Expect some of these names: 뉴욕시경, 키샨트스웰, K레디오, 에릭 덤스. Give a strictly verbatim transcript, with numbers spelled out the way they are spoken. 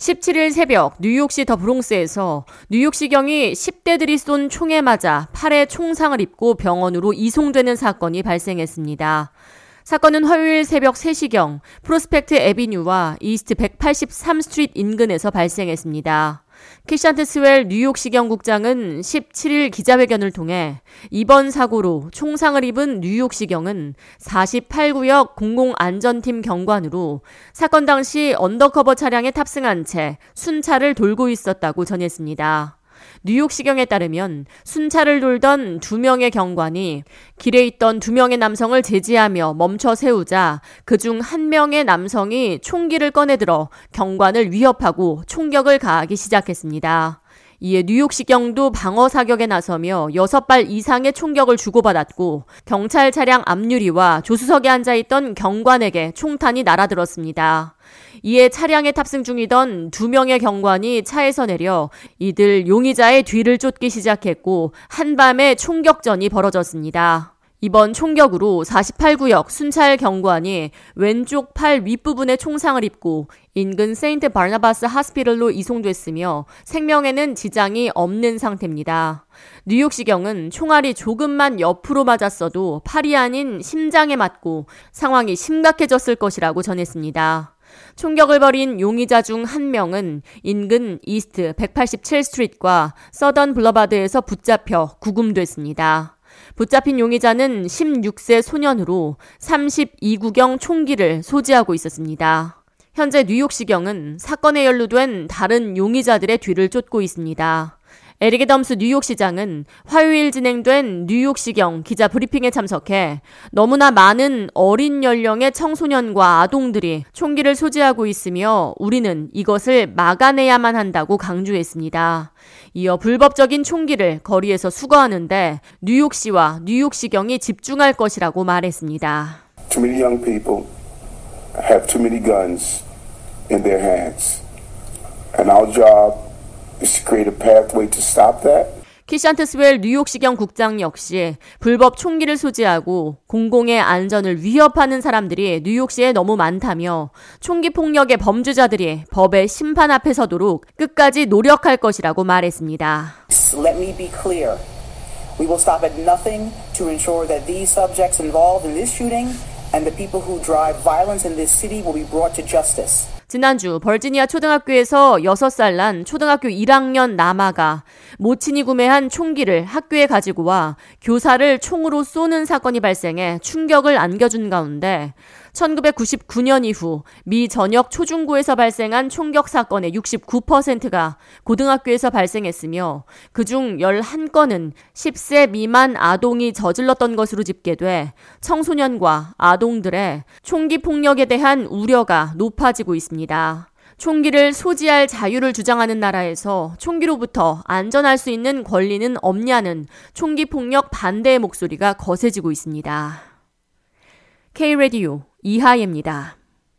십칠 일 새벽 뉴욕시 더 브롱스에서 뉴욕시경이 십 대들이 쏜 총에 맞아 팔에 총상을 입고 병원으로 이송되는 사건이 발생했습니다. 사건은 화요일 새벽 세 시경 프로스펙트 애비뉴와 이스트 백팔십삼 스트리트 인근에서 발생했습니다. 키샨트스웰 뉴욕시경 국장은 십칠 일 기자회견을 통해 이번 사고로 총상을 입은 뉴욕시경은 사십팔 구역 공공안전팀 경관으로 사건 당시 언더커버 차량에 탑승한 채 순찰을 돌고 있었다고 전했습니다. 뉴욕시경에 따르면 순찰을 돌던 두 명의 경관이 길에 있던 두 명의 남성을 제지하며 멈춰 세우자 그중 한 명의 남성이 총기를 꺼내들어 경관을 위협하고 총격을 가하기 시작했습니다. 이에 뉴욕시경도 방어사격에 나서며 여섯 발 이상의 총격을 주고받았고 경찰 차량 앞유리와 조수석에 앉아있던 경관에게 총탄이 날아들었습니다. 이에 차량에 탑승 중이던 두 명의 경관이 차에서 내려 이들 용의자의 뒤를 쫓기 시작했고 한밤에 총격전이 벌어졌습니다. 이번 총격으로 사십팔 구역 순찰 경관이 왼쪽 팔 윗부분에 총상을 입고 인근 세인트 바나바스 하스피털로 이송됐으며 생명에는 지장이 없는 상태입니다. 뉴욕시경은 총알이 조금만 옆으로 맞았어도 팔이 아닌 심장에 맞고 상황이 심각해졌을 것이라고 전했습니다. 총격을 벌인 용의자 중 한 명은 인근 이스트 백팔십칠 스트리트과 서던 블러바드에서 붙잡혀 구금됐습니다. 붙잡힌 용의자는 십육 세 소년으로 삼십이 구경 총기를 소지하고 있었습니다. 현재 뉴욕시경은 사건에 연루된 다른 용의자들의 뒤를 쫓고 있습니다. 에릭 덤스 뉴욕시장은 화요일 진행된 뉴욕시경 기자 브리핑에 참석해 너무나 많은 어린 연령의 청소년과 아동들이 총기를 소지하고 있으며 우리는 이것을 막아내야만 한다고 강조했습니다. 이어 불법적인 총기를 거리에서 수거하는데 뉴욕시와 뉴욕시경이 집중할 것이라고 말했습니다. Too many young people have too many guns in their hands. And our job 키샨트스웰 뉴욕시경 국장 역시 불법 총기를 소지하고 공공의 안전을 위협하는 사람들이 뉴욕시에 너무 많다며 총기 폭력의 범죄자들이 법의 심판 앞에 서도록 끝까지 노력할 것이라고 말했습니다. Let me be clear. We will stop at nothing to ensure that these subjects involved in this shooting and the people who drive violence in this city will be brought to justice. 지난주 버지니아 초등학교에서 여섯 살 난 초등학교 일 학년 남아가 모친이 구매한 총기를 학교에 가지고 와 교사를 총으로 쏘는 사건이 발생해 충격을 안겨준 가운데 천구백구십구 년 이후 미 전역 초중고에서 발생한 총격 사건의 육십구 퍼센트가 고등학교에서 발생했으며 그중 열한 건은 십 세 미만 아동이 저질렀던 것으로 집계돼 청소년과 아동들의 총기 폭력에 대한 우려가 높아지고 있습니다. 총기를 소지할 자유를 주장하는 나라에서 총기로부터 안전할 수 있는 권리는 없냐는 총기 폭력 반대의 목소리가 거세지고 있습니다. K레디오 이하예입니다.